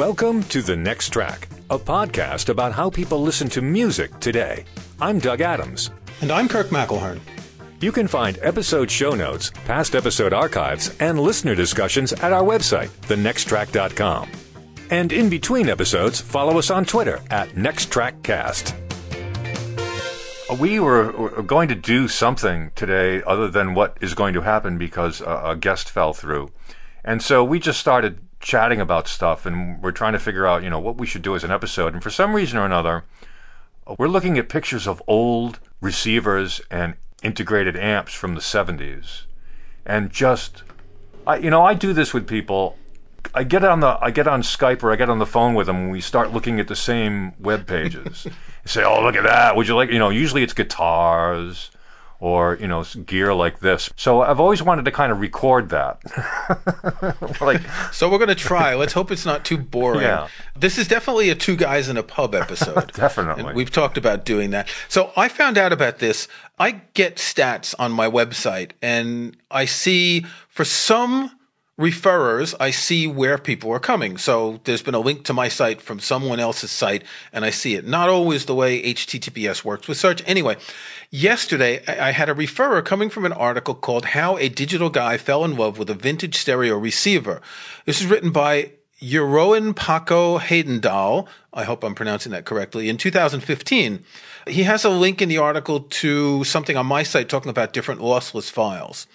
Welcome to The Next Track, a podcast about how people listen to music today. I'm Doug Adams. And I'm Kirk McElhern. You can find episode show notes, past episode archives, and listener discussions at our website, thenexttrack.com. And in between episodes, follow us on Twitter at NextTrackCast. We were going to do something today other than what is going to happen because a guest fell through. And so we just started chatting about stuff, and we're trying to figure out, you know, what we should do as an episode. And for some reason or another, we're looking at pictures of old receivers and integrated amps from the 70s. And just, I do this with people. I get on Skype or I get on the phone with them, and we start looking at the same web pages. Say, oh, look at that. Would you like, usually it's guitars or, gear like this. So I've always wanted to kind of record that. So we're going to try. Let's hope it's not too boring. Yeah. This is definitely a two guys in a pub episode. Definitely. And we've talked about doing that. So I found out about this. I get stats on my website, and I see for some referrers, I see where people are coming. So there's been a link to my site from someone else's site, and I see it. Not always the way HTTPS works with search. Anyway, yesterday I had a referrer coming from an article called How a Digital Guy Fell in Love with a Vintage Stereo Receiver. This is written by Jeroen Paco Haydendahl. I hope I'm pronouncing that correctly. In 2015, he has a link in the article to something on my site talking about different lossless files.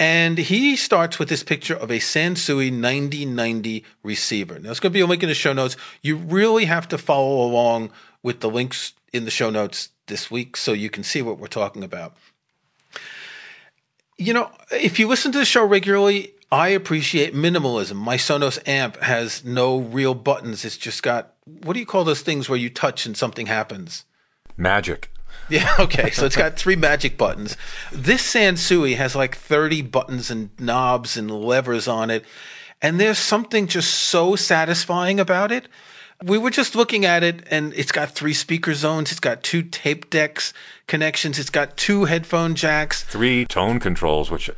And he starts with this picture of a Sansui 9090 receiver. Now, there's going to be a link in the show notes. You really have to follow along with the links in the show notes this week so you can see what we're talking about. If you listen to the show regularly, I appreciate minimalism. My Sonos amp has no real buttons. It's just got, what do you call those things where you touch and something happens? Magic. Yeah, okay, so it's got 3 magic buttons. This Sansui has like 30 buttons and knobs and levers on it, and there's something just so satisfying about it. We were just looking at it, and it's got 3 speaker zones. It's got 2 tape decks connections. It's got 2 headphone jacks. 3 tone controls, which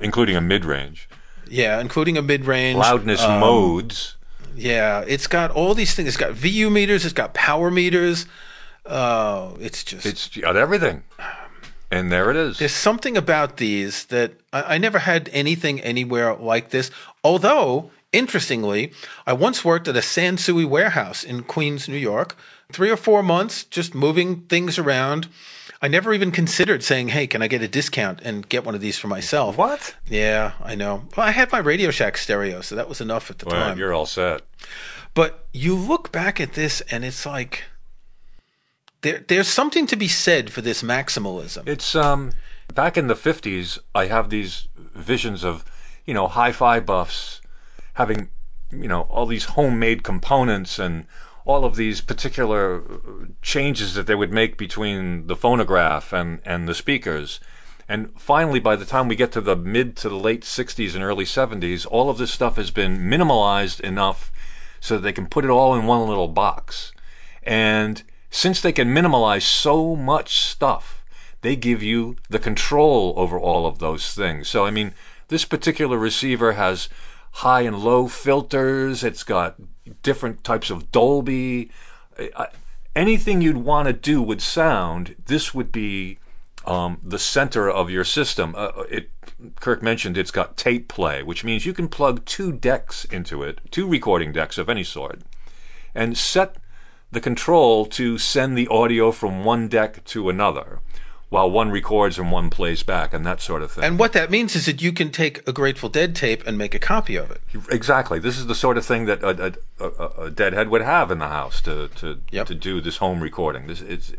including a mid-range. Yeah, including a mid-range. Loudness modes. Yeah, it's got all these things. It's got VU meters. It's got power meters. Oh, it's got everything. And there it is. There's something about these that I never had anything anywhere like this. Although, interestingly, I once worked at a Sansui warehouse in Queens, New York. 3 or 4 months just moving things around. I never even considered saying, hey, can I get a discount and get one of these for myself? What? Yeah, I know. Well, I had my Radio Shack stereo, so that was enough at the time. You're all set. But you look back at this, and it's like, There's something to be said for this maximalism. It's back in the 50s, I have these visions of, hi-fi buffs having, all these homemade components and all of these particular changes that they would make between the phonograph and the speakers. And finally, by the time we get to the mid to the late 60s and early 70s, all of this stuff has been minimalized enough so that they can put it all in one little box. And since they can minimalize so much stuff, they give you the control over all of those things. So, this particular receiver has high and low filters. It's got different types of Dolby. Anything you'd want to do with sound, this would be the center of your system. Kirk mentioned it's got tape play, which means you can plug 2 decks into it, 2 recording decks of any sort, and set the control to send the audio from one deck to another while one records and one plays back and that sort of thing. And what that means is that you can take a Grateful Dead tape and make a copy of it. Exactly. This is the sort of thing that a deadhead would have in the house to do this home recording. It's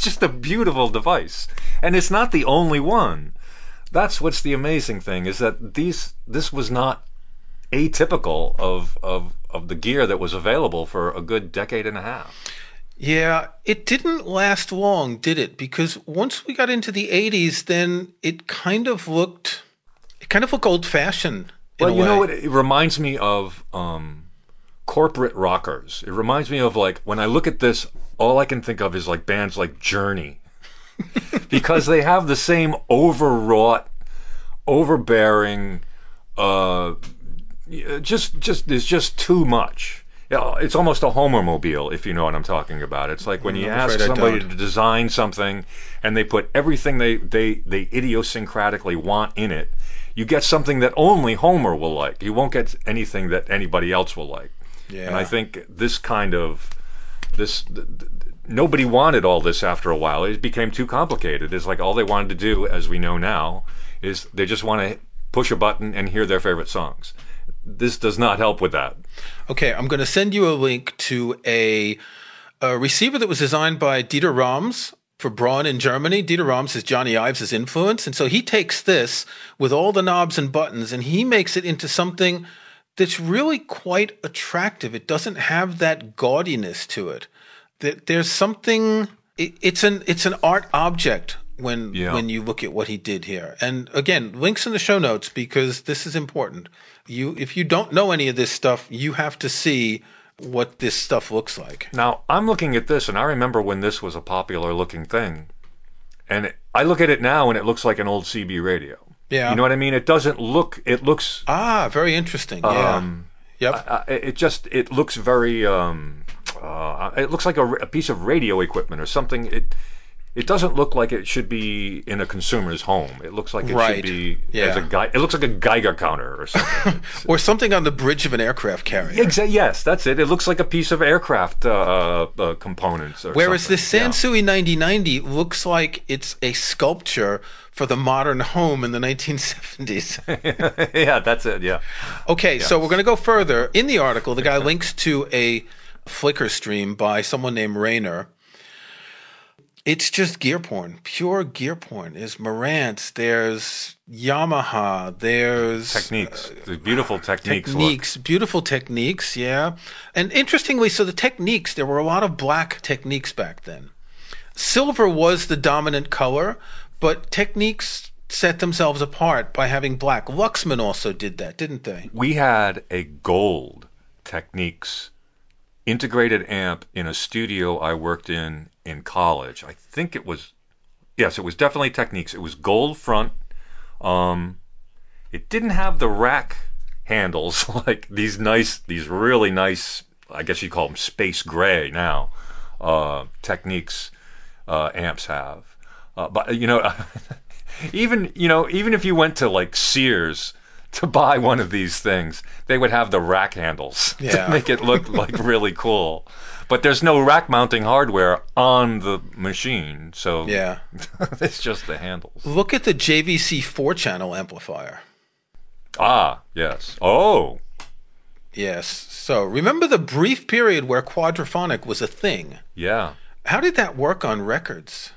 just a beautiful device. And it's not the only one. That's what's the amazing thing, is that this was not atypical of the gear that was available for a good decade and a half. Yeah, it didn't last long, did it? Because once we got into the 80s, then it kind of looked old-fashioned. Well, it reminds me of corporate rockers. It reminds me of, when I look at this, all I can think of is bands like Journey, because they have the same overwrought, overbearing just there's just too much. It's almost a Homer-mobile, if you know what I'm talking about. It's like when you ask somebody to design something and they put everything they idiosyncratically want in it, you get something that only Homer will like. You won't get anything that anybody else will like. Yeah. And I think this kind of... nobody wanted all this after a while. It became too complicated. It's like all they wanted to do, as we know now, is they just want to push a button and hear their favorite songs. This does not help with that. Okay, I'm going to send you a link to a receiver that was designed by Dieter Rams for Braun in Germany. Dieter Rams is Johnny Ives' influence. And so he takes this with all the knobs and buttons and he makes it into something that's really quite attractive. It doesn't have that gaudiness to it. There's something, it's an art object when you look at what he did here. And again, links in the show notes because this is important. If you don't know any of this stuff, you have to see what this stuff looks like. Now, I'm looking at this, and I remember when this was a popular-looking thing. And I look at it now, and it looks like an old CB radio. Yeah. You know what I mean? It doesn't look... It looks... Ah, very interesting. Yeah. It looks very... it looks like a piece of radio equipment or something. It doesn't look like it should be in a consumer's home. It looks like it should be as a guy. It looks like a Geiger counter or something, or something on the bridge of an aircraft carrier. Yes, that's it. It looks like a piece of aircraft components. Whereas the Sansui 9090 looks like it's a sculpture for the modern home in the 1970s. Yeah, that's it. Yeah. Okay, so we're going to go further in the article. The guy links to a Flickr stream by someone named Rainer. It's just gear porn, pure gear porn. There's Marantz, there's Yamaha, there's... Technics, the beautiful Technics. Techniques, look. Beautiful Techniques, yeah. And interestingly, so the Techniques, there were a lot of black Techniques back then. Silver was the dominant color, but Techniques set themselves apart by having black. Luxman also did that, didn't they? We had a gold Techniques integrated amp in a studio I worked in college. I think it was, yes, it was definitely Technics. It was gold front. It didn't have the rack handles like these really nice, I guess you call them space gray now, Technics amps have. But you know, even if you went to like Sears to buy one of these things, they would have the rack handles to make it look like really cool. But there's no rack mounting hardware on the machine, so it's just the handles. Look at the JVC 4-channel amplifier. Ah, yes. Oh. Yes. So remember the brief period where Quadraphonic was a thing? Yeah. How did that work on records?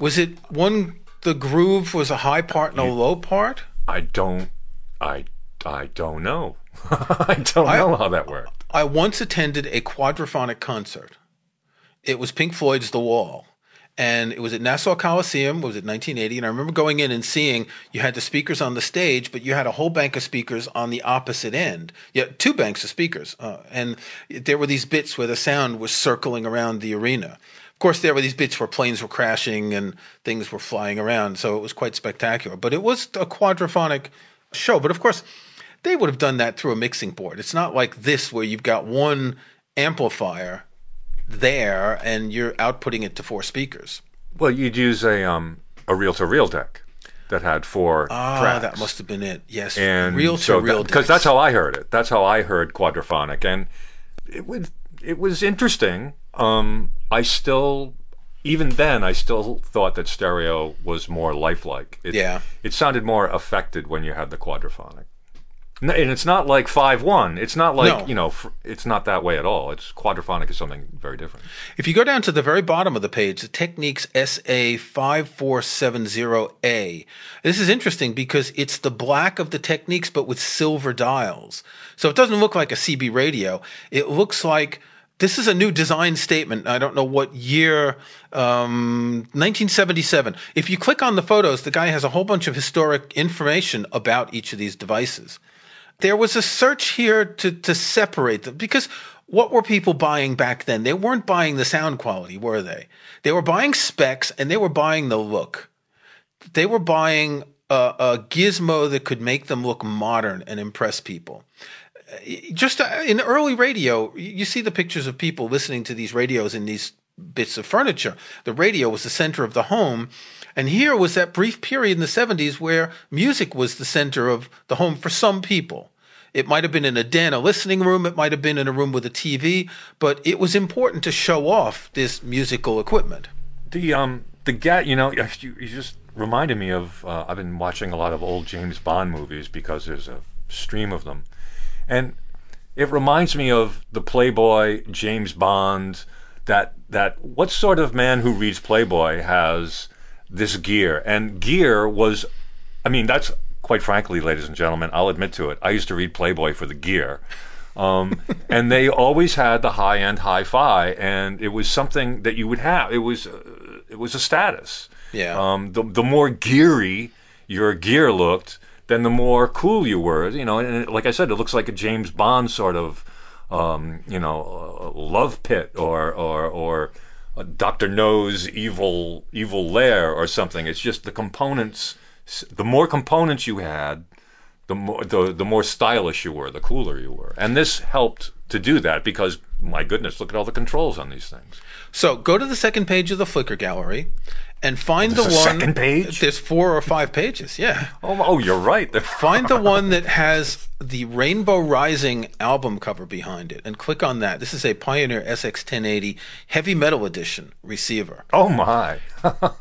Was it the groove was a high part and a low part? I don't know. I don't know how that worked. I once attended a Quadraphonic concert. It was Pink Floyd's The Wall. And it was at Nassau Coliseum. It was in 1980. And I remember going in and seeing you had the speakers on the stage, but you had a whole bank of speakers on the opposite end. Yeah, two banks of speakers. And there were these bits where the sound was circling around the arena. Of course, there were these bits where planes were crashing and things were flying around. So it was quite spectacular. But it was a Quadraphonic show. But of course, they would have done that through a mixing board. It's not like this where you've got one amplifier there and you're outputting it to four speakers. Well, you'd use a reel-to-reel deck that had four tracks. That must have been it. Yes, and reel-to-reel deck. Because that's how I heard it. That's how I heard Quadraphonic. And it was interesting. Even then, I still thought that stereo was more lifelike. It sounded more affected when you had the Quadraphonic. And it's not like 5.1. It's not like, it's not that way at all. It's Quadraphonic is something very different. If you go down to the very bottom of the page, the Technics SA5470A. This is interesting because it's the black of the Technics but with silver dials. So it doesn't look like a CB radio. It looks like this is a new design statement. I don't know what year, 1977. If you click on the photos, the guy has a whole bunch of historic information about each of these devices. There was a search here to separate them because what were people buying back then? They weren't buying the sound quality, were they? They were buying specs and they were buying the look. They were buying a gizmo that could make them look modern and impress people. just in early radio, you see the pictures of people listening to these radios in these bits of furniture. The radio was the center of the home. And here was that brief period in the 70s where music was the center of the home for some people. It might have been in a den, a listening room. It might have been in a room with a TV. But it was important to show off this musical equipment. You just reminded me of, I've been watching a lot of old James Bond movies because there's a stream of them. And it reminds me of the Playboy, James Bond, that what sort of man who reads Playboy has this gear? And gear was, I mean, that's, quite frankly, ladies and gentlemen, I'll admit to it, I used to read Playboy for the gear. And they always had the high-end hi-fi, and it was something that you would have. It was a status. Yeah. The more geary your gear looked, then the more cool you were. You know, and like I said, it looks like a James Bond sort of, Love Pit or Dr. No's evil lair or something. It's just the components. The more components you had, the more stylish you were, the cooler you were. And this helped to do that because, my goodness, look at all the controls on these things. So go to the second page of the Flickr gallery and find the one. Second page? There's 4 or 5 pages, yeah. Oh, you're right. Find the one that has the Rainbow Rising album cover behind it and click on that. This is a Pioneer SX1080 heavy metal edition receiver. Oh, my.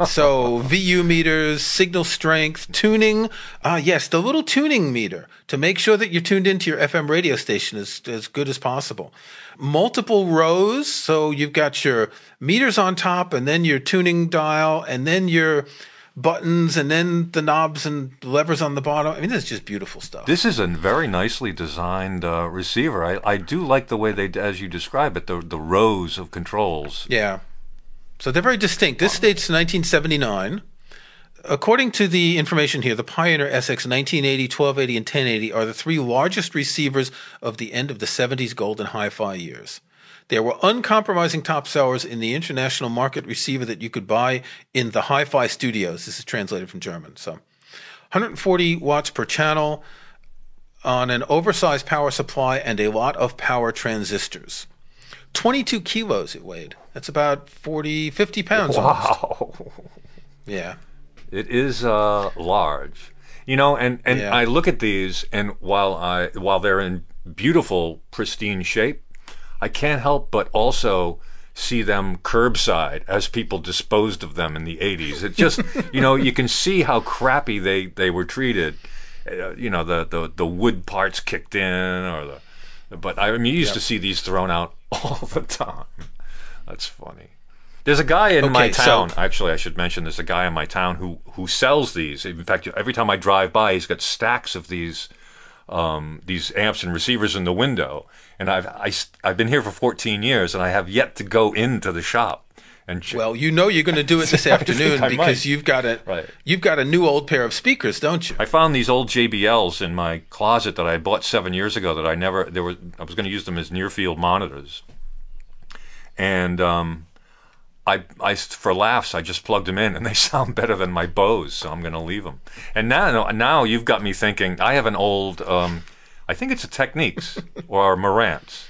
So VU meters, signal strength, tuning. Yes, the little tuning meter to make sure that you're tuned into your FM radio station is as good as possible. Multiple rows, so you've got your meters on top and then your tuning dial and then your buttons and then the knobs and levers on the bottom. I mean, that's just beautiful stuff. This is a very nicely designed receiver. I do like the way they, as you describe it, the rows of controls. Yeah. So they're very distinct. This dates to 1979. According to the information here, the Pioneer SX 1980, 1280, and 1080 are the 3 largest receivers of the end of the 70s golden hi-fi years. There were uncompromising top sellers in the international market receiver that you could buy in the hi-fi studios. This is translated from German. So 140 watts per channel on an oversized power supply and a lot of power transistors. 22 kilos it weighed. That's about 50 pounds. Wow. Almost. Yeah. It is large, you know, and yeah. I look at these, and while they're in beautiful, pristine shape, I can't help but also see them curbside as people disposed of them in the 80s. It just, you know, you can see how crappy they were treated. You know, the wood parts kicked in, but I'm used to see these thrown out all the time. That's funny. There's a guy in my town, actually, I should mention, there's a guy in my town who sells these. In fact, every time I drive by, he's got stacks of these amps and receivers in the window. And I've been here for 14 years, and I have yet to go into the shop. Well, you know you're going to do it this afternoon because you've got a new old pair of speakers, don't you? I found these old JBLs in my closet that I bought 7 years ago that I never, I was going to use them as near-field monitors. And I for laughs, I just plugged them in, and they sound better than my Bose, so I'm going to leave them. And now you've got me thinking, I have an old, I think it's a Technics or a Marantz.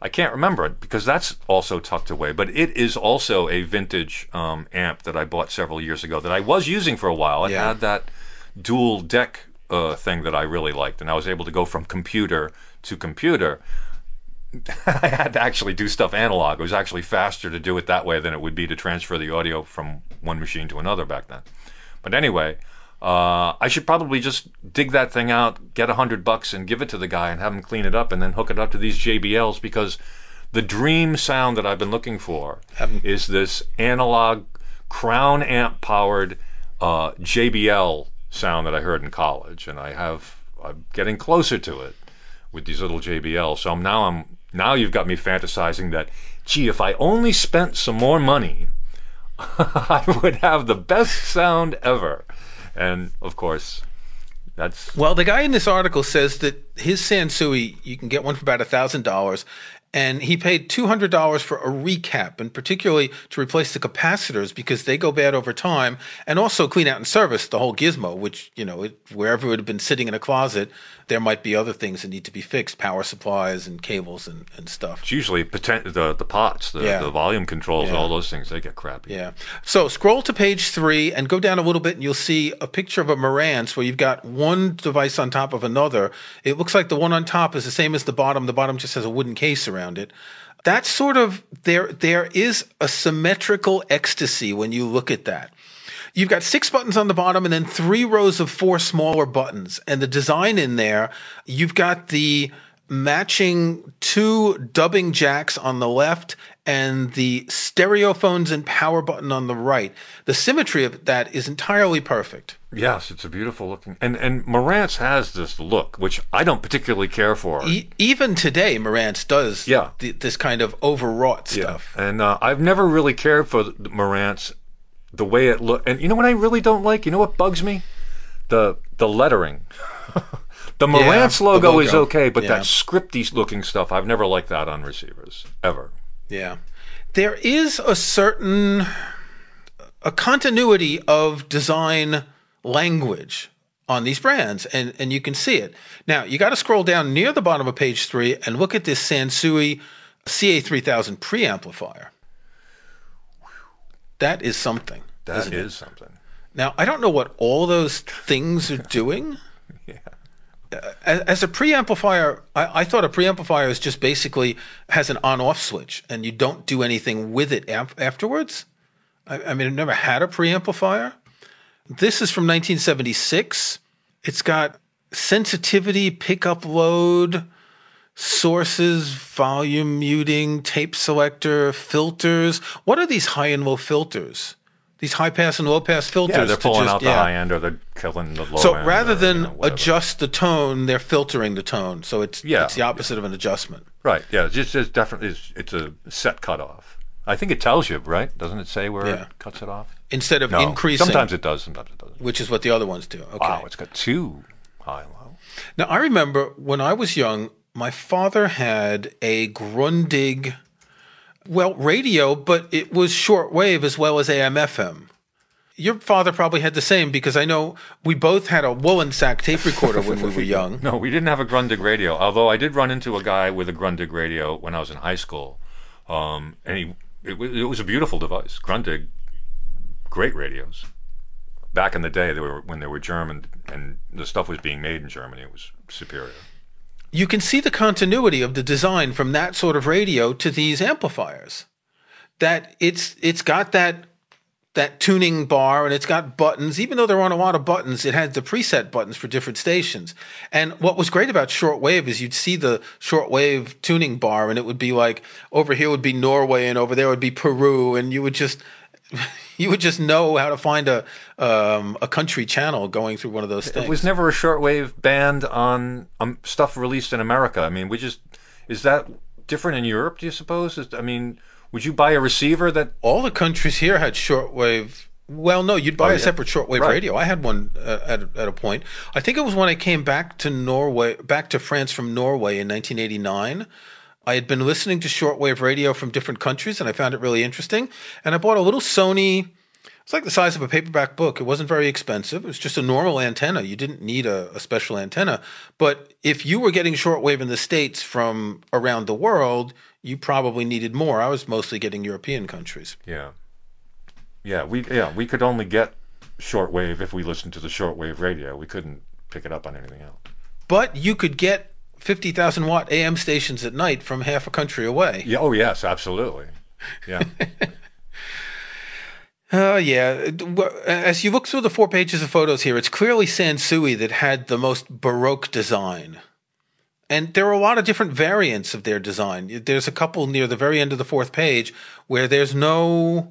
I can't remember it because that's also tucked away, but it is also a vintage amp that I bought several years ago that I was using for a while. It had that dual deck thing that I really liked, and I was able to go from computer to computer. I had to actually do stuff analog. It was actually faster to do it that way than it would be to transfer the audio from one machine to another back then. But anyway, I should probably just dig that thing out, get $100 and give it to the guy and have him clean it up and then hook it up to these JBLs, because the dream sound that I've been looking for is this analog crown amp powered JBL sound that I heard in college, and I'm getting closer to it with these little JBLs. So now you've got me fantasizing that, gee, if I only spent some more money, I would have the best sound ever. And of course, well, the guy in this article says that his Sansui, you can get one for about $1,000, And he paid $200 for a recap, and particularly to replace the capacitors because they go bad over time, and also clean out and service the whole gizmo, which, you know, wherever it would have been sitting in a closet, there might be other things that need to be fixed, power supplies and cables and stuff. It's usually the pots, the volume controls, and all those things, they get crappy. Yeah. So scroll to page 3 and go down a little bit, and you'll see a picture of a Marantz where you've got one device on top of another. It looks like the one on top is the same as the bottom. The bottom just has a wooden case around it. That's sort of, there is a symmetrical ecstasy when you look at that. You've got 6 buttons on the bottom and then 3 rows of 4 smaller buttons. And the design in there, you've got the matching 2 dubbing jacks on the left and the stereophones and power button on the right. The symmetry of that is entirely perfect. Yes, it's a beautiful looking. And Marantz has this look, which I don't particularly care for. Even today, Marantz does this kind of overwrought stuff. And I've never really cared for the Marantz, the way it looks. And you know what I really don't like? You know what bugs me? The lettering. The Marantz logo is okay, but that scripty looking stuff, I've never liked that on receivers, ever. Yeah. There is a certain continuity of design language on these brands, and you can see it. Now, you got to scroll down near the bottom of page 3 and look at this Sansui CA3000 preamplifier. That is something. That is something. Now, I don't know what all those things are doing. Yeah. As a preamplifier, I thought a preamplifier is just basically has an on-off switch, and you don't do anything with it afterwards. I mean, I've never had a preamplifier. This is from 1976. It's got sensitivity, pickup load, sources, volume muting, tape selector, filters. What are these high and low filters? These high pass and low pass filters. Yeah, they're pulling out the high end, or they're killing the low end. So rather than adjust the tone, they're filtering the tone. So it's the opposite of an adjustment. Right. Yeah. It's definitely it's a set cutoff. I think it tells you, right? Doesn't it say where it cuts it off? Instead of increasing. Sometimes it does. Sometimes it doesn't. Which is what the other ones do. Okay. Wow, it's got 2 high and low. Now I remember when I was young, my father had a Grundig. Well, radio, but it was shortwave as well as AM/FM. Your father probably had the same, because I know we both had a Wollensack tape recorder when we were young. No, we didn't have a Grundig radio, although I did run into a guy with a Grundig radio when I was in high school. And it was a beautiful device. Grundig, great radios. Back in the day, when they were German and the stuff was being made in Germany, it was superior. You can see the continuity of the design from that sort of radio to these amplifiers. That it's got that tuning bar, and it's got buttons. Even though there aren't a lot of buttons, it had the preset buttons for different stations. And what was great about shortwave is you'd see the shortwave tuning bar, and it would be like, over here would be Norway and over there would be Peru, and you would just know how to find a country channel going through one of those things. It was never a shortwave band on stuff released in America. I mean, is that different in Europe, do you suppose? I mean, would you buy a receiver that... All the countries here had shortwave... Well, no, you'd buy a separate shortwave radio. I had one at a point. I think it was when I came back to France from Norway in 1989. I had been listening to shortwave radio from different countries, and I found it really interesting. And I bought a little Sony. It's like the size of a paperback book. It wasn't very expensive. It was just a normal antenna. You didn't need a special antenna. But if you were getting shortwave in the States from around the world, you probably needed more. I was mostly getting European countries. We could only get shortwave if we listened to the shortwave radio. We couldn't pick it up on anything else. But you could get 50,000 watt AM stations at night from half a country away. Yeah, oh yes, absolutely. Yeah. As you look through the 4 pages of photos here, it's clearly Sansui that had the most Baroque design. And there are a lot of different variants of their design. There's a couple near the very end of the 4th page where these are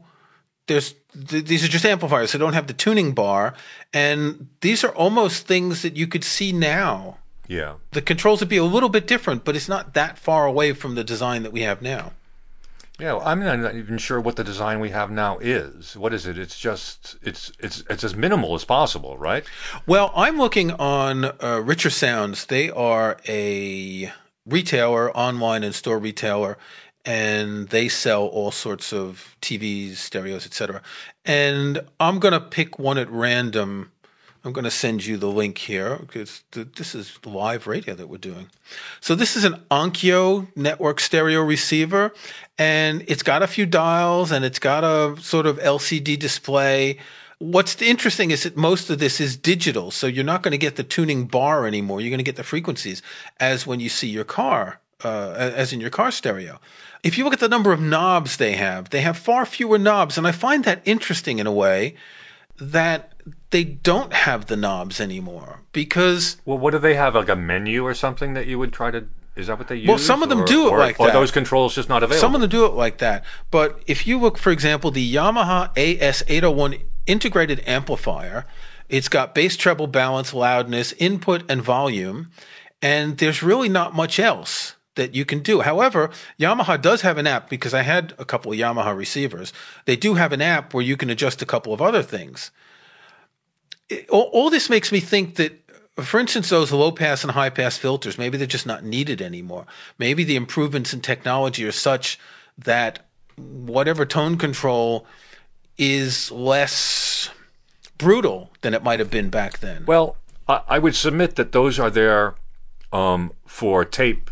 just amplifiers. They don't have the tuning bar. And these are almost things that you could see now. Yeah. The controls would be a little bit different, but it's not that far away from the design that we have now. Yeah, well, I'm not even sure what the design we have now is. What is it? It's just it's as minimal as possible, right? Well, I'm looking on Richer Sounds. They are a retailer, online and store retailer, and they sell all sorts of TVs, stereos, etc. And I'm going to pick one at random. I'm going to send you the link here because this is live radio that we're doing. So this is an Onkyo network stereo receiver, and it's got a few dials, and it's got a sort of LCD display. What's interesting is that most of this is digital, so you're not going to get the tuning bar anymore. You're going to get the frequencies as when you see your car, as in your car stereo. If you look at the number of knobs they have far fewer knobs, and I find that interesting in a way that they don't have the knobs anymore because... Well, what do they have, like a menu or something that you would try to... Is that what they use? Well, some of them do it like that. Are those controls just not available? Some of them do it like that. But if you look, for example, the Yamaha AS-801 integrated amplifier, it's got bass, treble, balance, loudness, input, and volume, and there's really not much else that you can do. However, Yamaha does have an app, because I had a couple of Yamaha receivers. They do have an app where you can adjust a couple of other things. All this makes me think that, for instance, those low-pass and high-pass filters, maybe they're just not needed anymore. Maybe the improvements in technology are such that whatever tone control is less brutal than it might have been back then. Well, I would submit that those are there for tape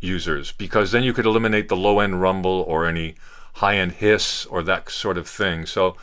users, because then you could eliminate the low-end rumble or any high-end hiss or that sort of thing. So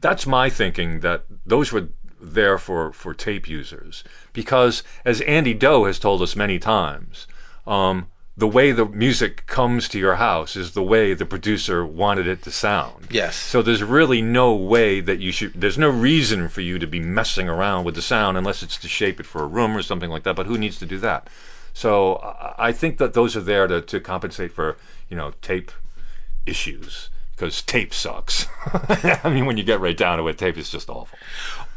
that's my thinking, that those would... there for tape users, because as Andy Doe has told us many times, the way the music comes to your house is the way the producer wanted it to sound. Yes. So there's really no way that you should, there's no reason for you to be messing around with the sound unless it's to shape it for a room or something like that, but who needs to do that? So I think that those are there to compensate for, you know, tape issues, because tape sucks. I mean, when you get right down to it, tape is just awful.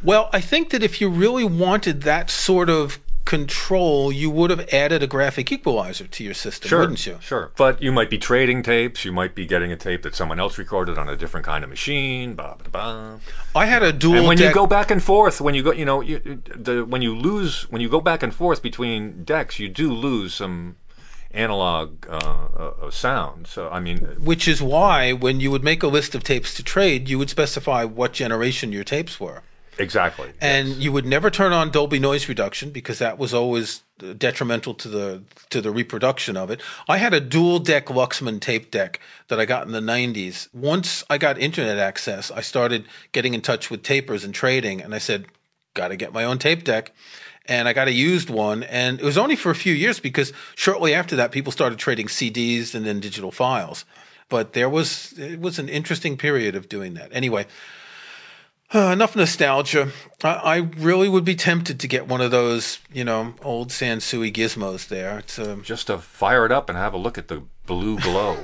Well, I think that if you really wanted that sort of control, you would have added a graphic equalizer to your system, sure, wouldn't you? Sure, but you might be trading tapes. You might be getting a tape that someone else recorded on a different kind of machine. Blah, blah, blah. I had a dual. And when you go back and forth, when you go, you know, when you go back and forth between decks, you do lose some analog sound. So I mean, which is why when you would make a list of tapes to trade, you would specify what generation your tapes were. Exactly. And yes, you would never turn on Dolby noise reduction, because that was always detrimental to the reproduction of it. I had a dual deck Luxman tape deck that I got in the 90s. Once I got internet access, I started getting in touch with tapers and trading, and I said, got to get my own tape deck. And I got a used one, and it was only for a few years, because shortly after that people started trading CDs and then digital files. But it was an interesting period of doing that. Anyway, enough nostalgia. I really would be tempted to get one of those, you know, old Sansui gizmos there. It's just to fire it up and have a look at the blue glow.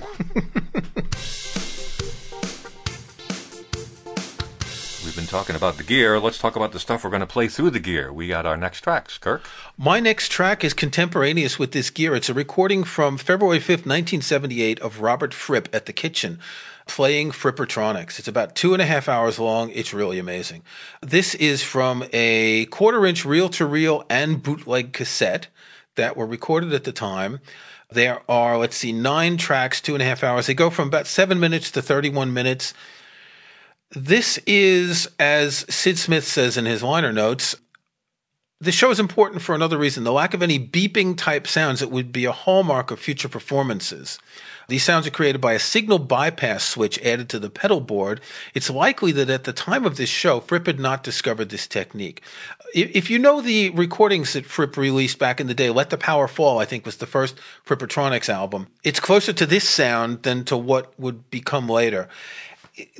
We've been talking about the gear. Let's talk about the stuff we're going to play through the gear. We got our next tracks, Kirk. My next track is contemporaneous with this gear. It's a recording from February 5th, 1978 of Robert Fripp at the Kitchen, playing Frippertronics. It's about 2.5 hours long. It's really amazing. This is from a 1/4-inch reel-to-reel and bootleg cassette that were recorded at the time. There are, 9 tracks, 2.5 hours. They go from about 7 minutes to 31 minutes. This is, as Sid Smith says in his liner notes, the show is important for another reason: the lack of any beeping-type sounds that would be a hallmark of future performances. These sounds are created by a signal bypass switch added to the pedal board. It's likely that at the time of this show, Fripp had not discovered this technique. If you know the recordings that Fripp released back in the day, Let the Power Fall, I think, was the first Frippertronics album. It's closer to this sound than to what would become later.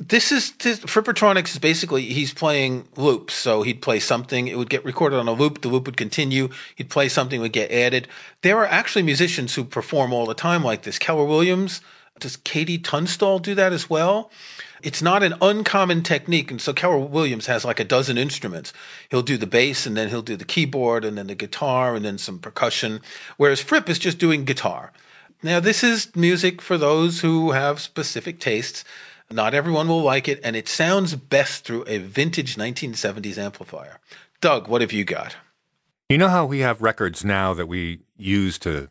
Frippertronics is basically, he's playing loops. So he'd play something, it would get recorded on a loop, the loop would continue, he'd play something, it would get added. There are actually musicians who perform all the time like this. Keller Williams, does Katie Tunstall do that as well? It's not an uncommon technique, and so Keller Williams has like a dozen instruments. He'll do the bass, and then he'll do the keyboard, and then the guitar, and then some percussion, whereas Fripp is just doing guitar. Now, this is music for those who have specific tastes. Not everyone will like it, and it sounds best through a vintage 1970s amplifier. Doug, what have you got? You know how we have records now that we use to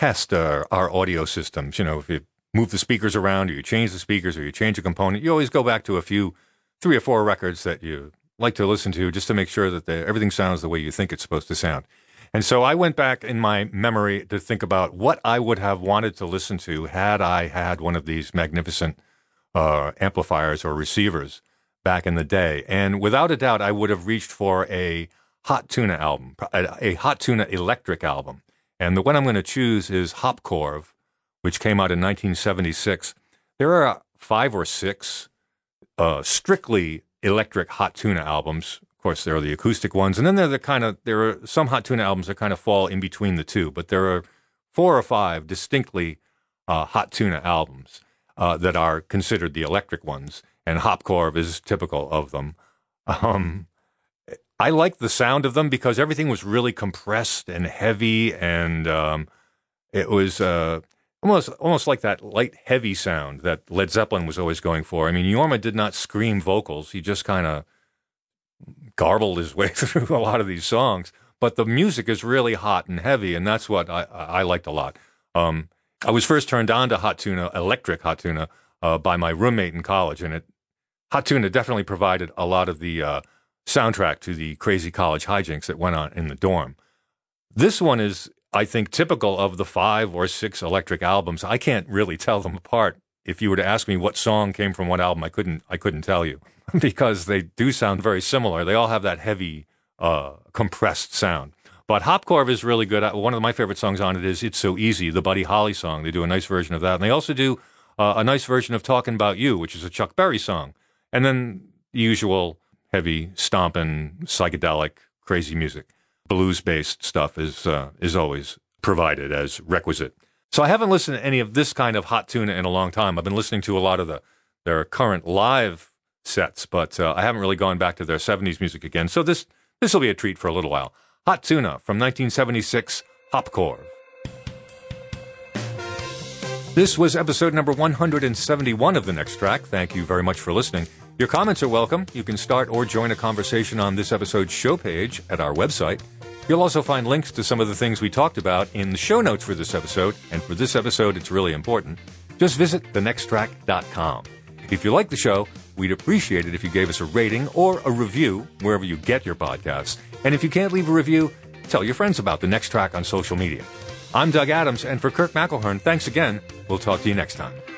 test our audio systems. You know, if you move the speakers around, or you change the speakers, or you change a component, you always go back to three or four records that you like to listen to just to make sure that everything sounds the way you think it's supposed to sound. And so I went back in my memory to think about what I would have wanted to listen to had I had one of these magnificent amplifiers or receivers back in the day. And without a doubt, I would have reached for a Hot Tuna album, a Hot Tuna electric album. And the one I'm going to choose is Hoppkorv, which came out in 1976. There are 5 or 6 strictly electric Hot Tuna albums. Of course, there are the acoustic ones, and then there are some Hot Tuna albums that kind of fall in between the two. But there are 4 or 5 distinctly Hot Tuna albums that are considered the electric ones, and Hoppkorv is typical of them. I liked the sound of them because everything was really compressed and heavy, and it was almost like that light, heavy sound that Led Zeppelin was always going for. I mean, Jorma did not scream vocals; he just kind of garbled his way through a lot of these songs, but the music is really hot and heavy, and that's what I liked a lot. I was first turned on to Hot Tuna, electric Hot Tuna, by my roommate in college, and Hot Tuna definitely provided a lot of the soundtrack to the crazy college hijinks that went on in the dorm. This one is, I think, typical of the 5 or 6 electric albums. I can't really tell them apart. If you were to ask me what song came from what album, I couldn't tell you because they do sound very similar. They all have that heavy, compressed sound. But Hoppkorv is really good. One of my favorite songs on it is "It's So Easy," the Buddy Holly song. They do a nice version of that, and they also do a nice version of "Talking About You," which is a Chuck Berry song. And then the usual heavy, stomping, psychedelic, crazy music, blues-based stuff is always provided as requisite. So I haven't listened to any of this kind of Hot Tuna in a long time. I've been listening to a lot of their current live sets, but I haven't really gone back to their 70s music again. So this will be a treat for a little while. Hot Tuna from 1976, Hoppkorv. This was episode number 171 of The Next Track. Thank you very much for listening. Your comments are welcome. You can start or join a conversation on this episode's show page at our website. You'll also find links to some of the things we talked about in the show notes for this episode, and for this episode, it's really important. Just visit thenexttrack.com. If you like the show, we'd appreciate it if you gave us a rating or a review wherever you get your podcasts. And if you can't leave a review, tell your friends about The Next Track on social media. I'm Doug Adams, and for Kirk McElhern, thanks again. We'll talk to you next time.